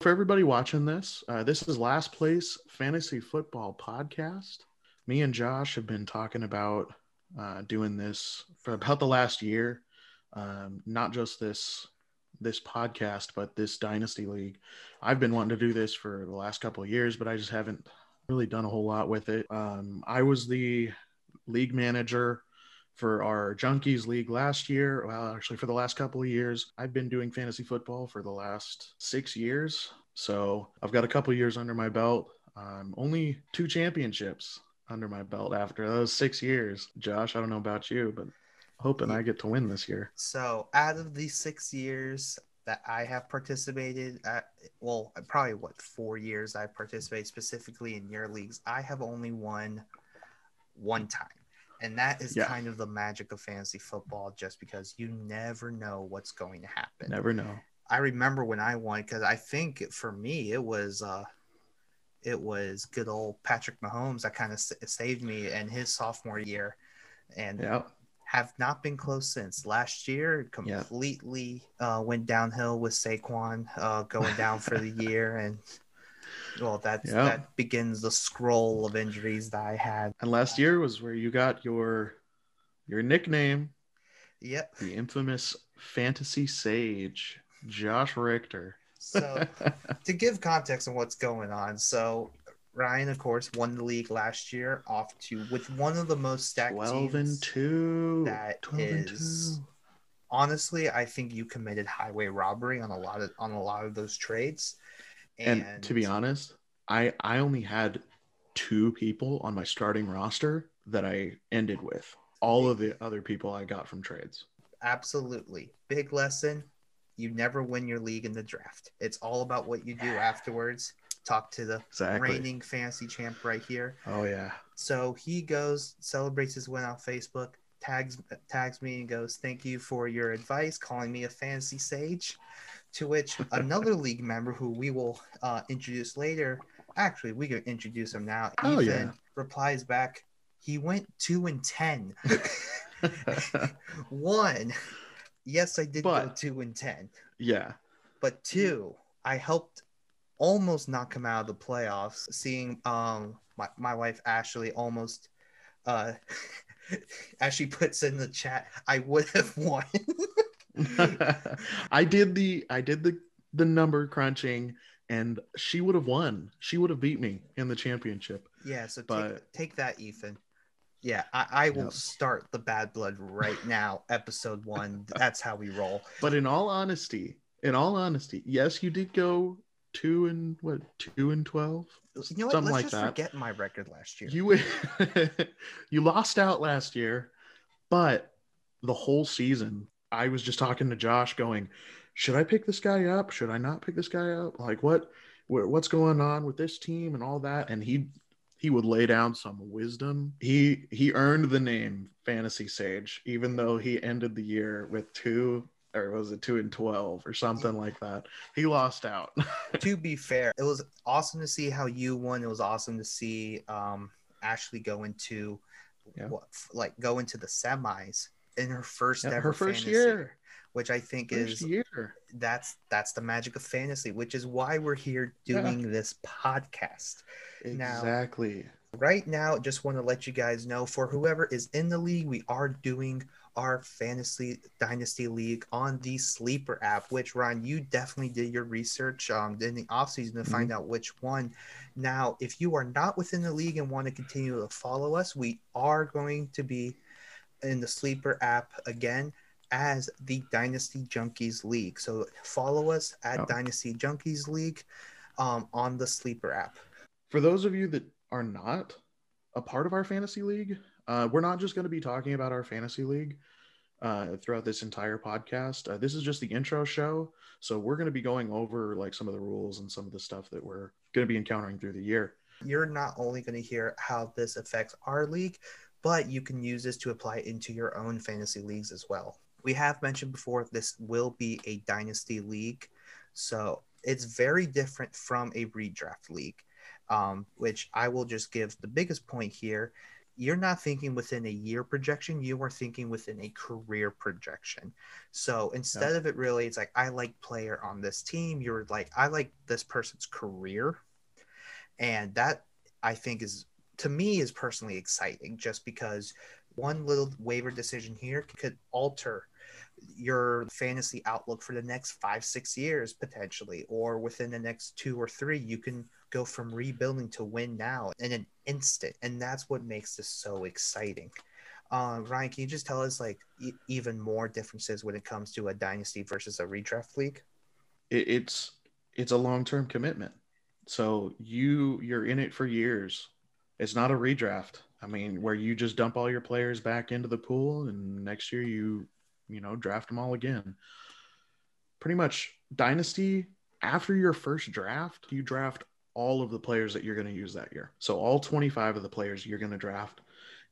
for everybody watching this, this is Last Place Fantasy Football Podcast. Me and Josh have been talking about doing this for about the last year, not just this podcast, but this Dynasty League. I've been wanting to do this for the last couple of years, but I just haven't really done a whole lot with it. I was the league manager for our Junkies League last year. Well, actually for the last couple of years. I've been doing fantasy football for the last 6 years. So I've got a couple of years under my belt. Only 2 championships under my belt after those 6 years. Josh, I don't know about you, but hoping I get to win this year. So out of the 6 years that I have participated at, well, probably 4 years I've participated specifically in your leagues, I have only won one time. And that is kind of the magic of fantasy football, just because you never know what's going to happen. Never know. I remember when I won, because I think for me it was good old Patrick Mahomes that kind of saved me in his sophomore year, and have not been close since. Last year completely went downhill with Saquon going down for the year, and well, that begins the scroll of injuries that I had. And last year was where you got your nickname. Yep. The infamous fantasy sage, Josh Richter. So to give context on what's going on, so Ryan, of course, won the league last year with one of the most stacked 12 teams. 12-2. That 12 is... And two. Honestly, I think you committed highway robbery on a lot of those trades. And to be honest, I only had 2 people on my starting roster that I ended with. All of the other people I got from trades. Absolutely. Big lesson. You never win your league in the draft. It's all about what you do afterwards. Talk to the reigning fantasy champ right here. Oh, yeah. So he goes, celebrates his win on Facebook, tags me and goes, "Thank you for your advice, calling me a fantasy sage." To which another league member, who we will introduce later, actually we can introduce him now, Ethan, replies back, he went 2-10. 1, yes, I did go 2-10. Yeah. But 2, I helped almost knock him out of the playoffs, seeing my wife Ashley almost, as she puts in the chat, I would have won. I did the number crunching, and she would have won. She would have beat me in the championship. Yeah, so take that, Ethan. Yeah, I will start the bad blood right now. Episode 1. That's how we roll. But in all honesty, yes, you did go 2-12. You know what? Something like that. Let's just forget my record last year. You lost out last year, but the whole season. I was just talking to Josh going, should I pick this guy up? Should I not pick this guy up? Like, what's going on with this team and all that? And he would lay down some wisdom. He earned the name Fantasy Sage, even though he ended the year with 2-12 or something like that. He lost out. To be fair, it was awesome to see how you won. It was awesome to see Ashley go into go into the semis in her first ever fantasy year, which I think that's the magic of fantasy, which is why we're here doing this podcast. Exactly. Now, right now, just want to let you guys know, for whoever is in the league, we are doing our fantasy dynasty league on the Sleeper app, which Ron, you definitely did your research in the offseason to find out which one. Now, if you are not within the league and want to continue to follow us, we are going to be in the Sleeper app again as the Dynasty Junkies League. So follow us at Dynasty Junkies League on the Sleeper app. For those of you that are not a part of our fantasy league, we're not just going to be talking about our fantasy league throughout this entire podcast. This is just the intro show. So we're going to be going over like some of the rules and some of the stuff that we're going to be encountering through the year. You're not only going to hear how this affects our league, but you can use this to apply into your own fantasy leagues as well. We have mentioned before, this will be a dynasty league. So it's very different from a redraft league, which I will just give the biggest point here. you're not thinking within a year projection, you are thinking within a career projection. So instead of it really, it's like, I like player on this team. You're like, I like this person's career. And that I think is, to me, is personally exciting, just because one little waiver decision here could alter your fantasy outlook for the next 5-6 years potentially, or within the next 2 or 3, you can go from rebuilding to win now in an instant. And that's what makes this so exciting. Ryan, can you just tell us like even more differences when it comes to a dynasty versus a redraft league? It's a long-term commitment. So you're in it for years. It's not a redraft. I mean, where you just dump all your players back into the pool and next year you draft them all again. Pretty much dynasty, after your first draft, you draft all of the players that you're going to use that year. So all 25 of the players you're going to draft.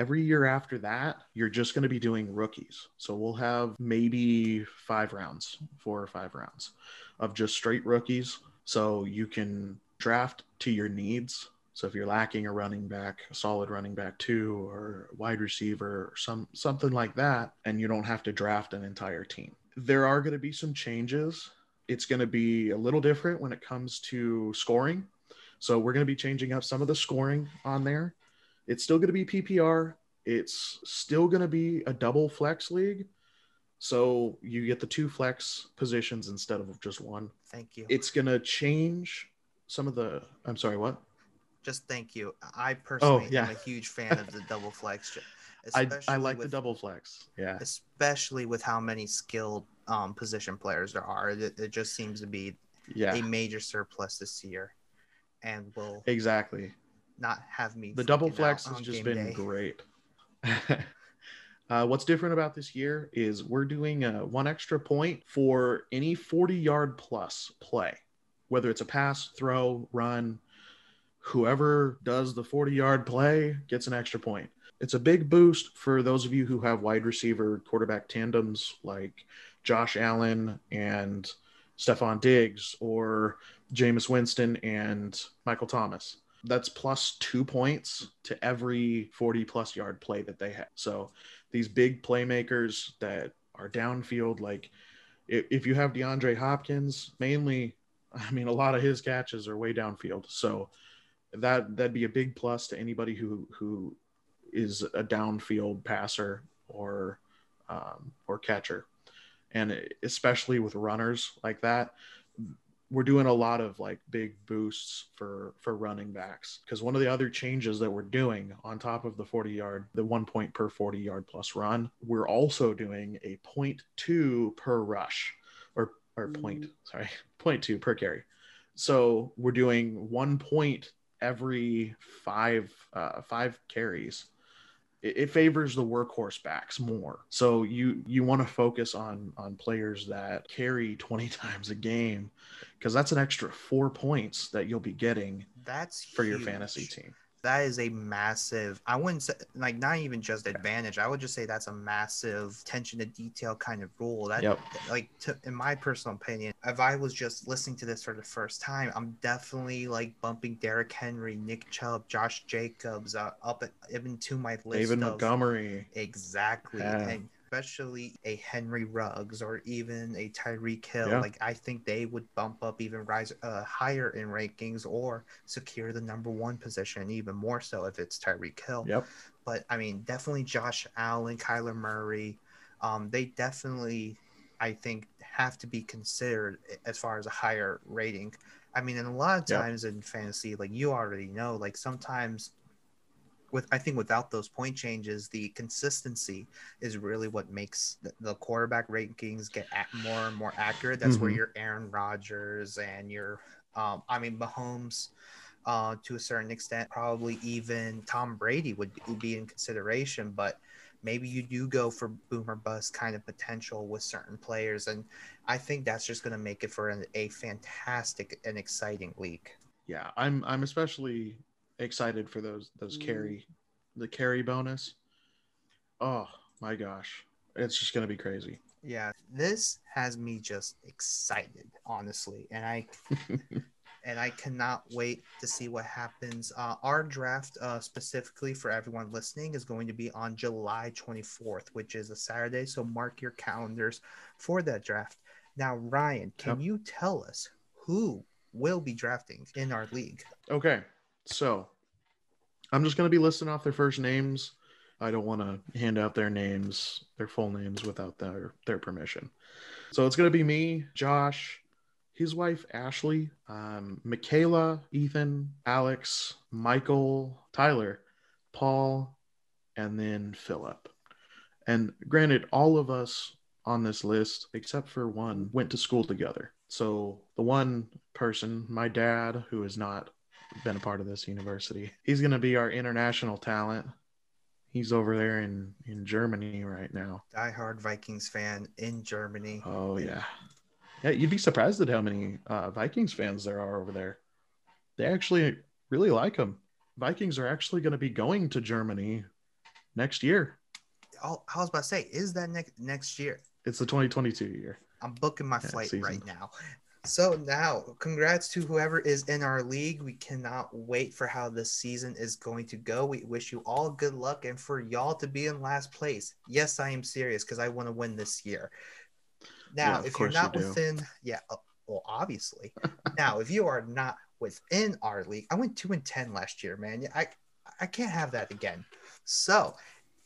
Every year after that, you're just going to be doing rookies. So we'll have maybe 5 rounds, 4 or 5 rounds of just straight rookies. So you can draft to your needs. So if you're lacking a running back, a solid running back 2 or wide receiver or something like that, and you don't have to draft an entire team. There are going to be some changes. It's going to be a little different when it comes to scoring. So we're going to be changing up some of the scoring on there. It's still going to be PPR. It's still going to be a double flex league. So you get the 2 flex positions instead of just 1. Thank you. It's going to change some of the – I'm sorry, what? Just thank you. I personally am a huge fan of the double flex. I like the double flex. Yeah. Especially with how many skilled position players there are. It just seems to be a major surplus this year. And will exactly not have me. The double flex has just been great. What's different about this year is we're doing 1 extra point for any 40-yard plus play, whether it's a pass, throw, run. Whoever does the 40-yard play gets an extra point. It's a big boost for those of you who have wide receiver quarterback tandems like Josh Allen and Stefon Diggs or Jameis Winston and Michael Thomas. That's plus 2 points to every 40-plus yard play that they have. So these big playmakers that are downfield, like if you have DeAndre Hopkins, mainly, I mean, a lot of his catches are way downfield. So that'd be a big plus to anybody who is a downfield passer or catcher. And especially with runners like that, we're doing a lot of like big boosts for running backs, because one of the other changes that we're doing on top of the 40-yard, the 1 point per 40-yard plus run, we're also doing a 0.2 per rush or point, 0.2 per carry. So we're doing 1 point every five carries. It favors the workhorse backs more. So you want to focus on players that carry 20 times a game, because that's an extra 4 points that you'll be getting. That's for huge. Your fantasy team. That is a massive, I wouldn't say, like, not even just advantage. I would just say that's a massive attention to detail kind of rule. That, like, in my personal opinion, if I was just listening to this for the first time, I'm definitely, like, bumping Derrick Henry, Nick Chubb, Josh Jacobs up even to my list. David Montgomery. Exactly. Yeah. And especially a Henry Ruggs or even a Tyreek Hill. Yeah. Like, I think they would bump up, even rise higher in rankings, or secure the number 1 position even more so if it's Tyreek Hill. Yep. But I mean, definitely Josh Allen, Kyler Murray, they definitely, I think, have to be considered as far as a higher rating. I mean, and a lot of times in fantasy, like you already know, like sometimes without those point changes, the consistency is really what makes the quarterback rankings get more and more accurate. That's where your Aaron Rodgers and your, Mahomes, to a certain extent, probably even Tom Brady would be in consideration. But maybe you do go for boom or bust kind of potential with certain players, and I think that's just going to make it for a fantastic and exciting league. Yeah, I'm especially excited for those carry bonus. Oh my gosh, it's just gonna be crazy. Yeah, this has me just excited, honestly. And I and I cannot wait to see what happens. Our draft, specifically for everyone listening, is going to be on July 24th, which is a Saturday, so mark your calendars for that draft. Now, Ryan, can you tell us who will be drafting in our league? Okay, so I'm just going to be listing off their first names. I don't want to hand out their names, their full names, without their permission. So it's going to be me, Josh, his wife, Ashley, Michaela, Ethan, Alex, Michael, Tyler, Paul, and then Philip. And granted, all of us on this list, except for one, went to school together. So the one person, my dad, who has not been a part of this university, he's going to be our international talent. He's over there in Germany right now. Diehard Vikings fan in Germany. Oh, yeah. Yeah, you'd be surprised at how many Vikings fans there are over there. They actually really like him. Vikings are actually going to be going to Germany next year. Oh, I was about to say, is that next year? It's the 2022 year. I'm booking my flight right now. So now, congrats to whoever is in our league. We cannot wait for how this season is going to go. We wish you all good luck and for y'all to be in last place. Yes, I am serious because I want to win this year. Now, if you're not within, well, obviously. Now, if you are not within our league, I went 2-10 last year, man. I can't have that again. So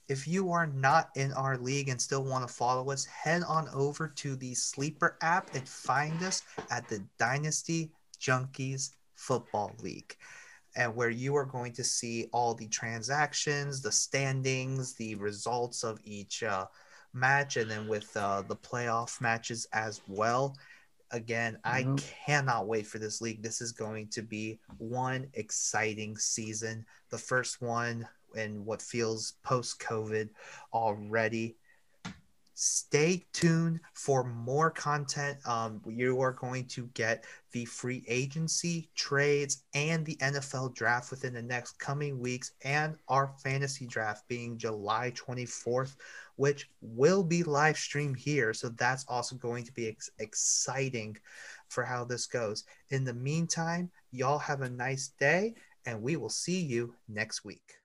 if you are not in our league and still want to follow us, head on over to the Sleeper app and find us at the Dynasty Junkies Football League, and where you are going to see all the transactions, the standings, the results of each match, and then with the playoff matches as well. Again, I cannot wait for this league. This is going to be one exciting season. The first one in what feels post-COVID already. Stay tuned for more content. You are going to get the free agency trades and the NFL draft within the next coming weeks, and our fantasy draft being July 24th, which will be live streamed here. So that's also going to be exciting for how this goes. In the meantime, y'all have a nice day, and we will see you next week.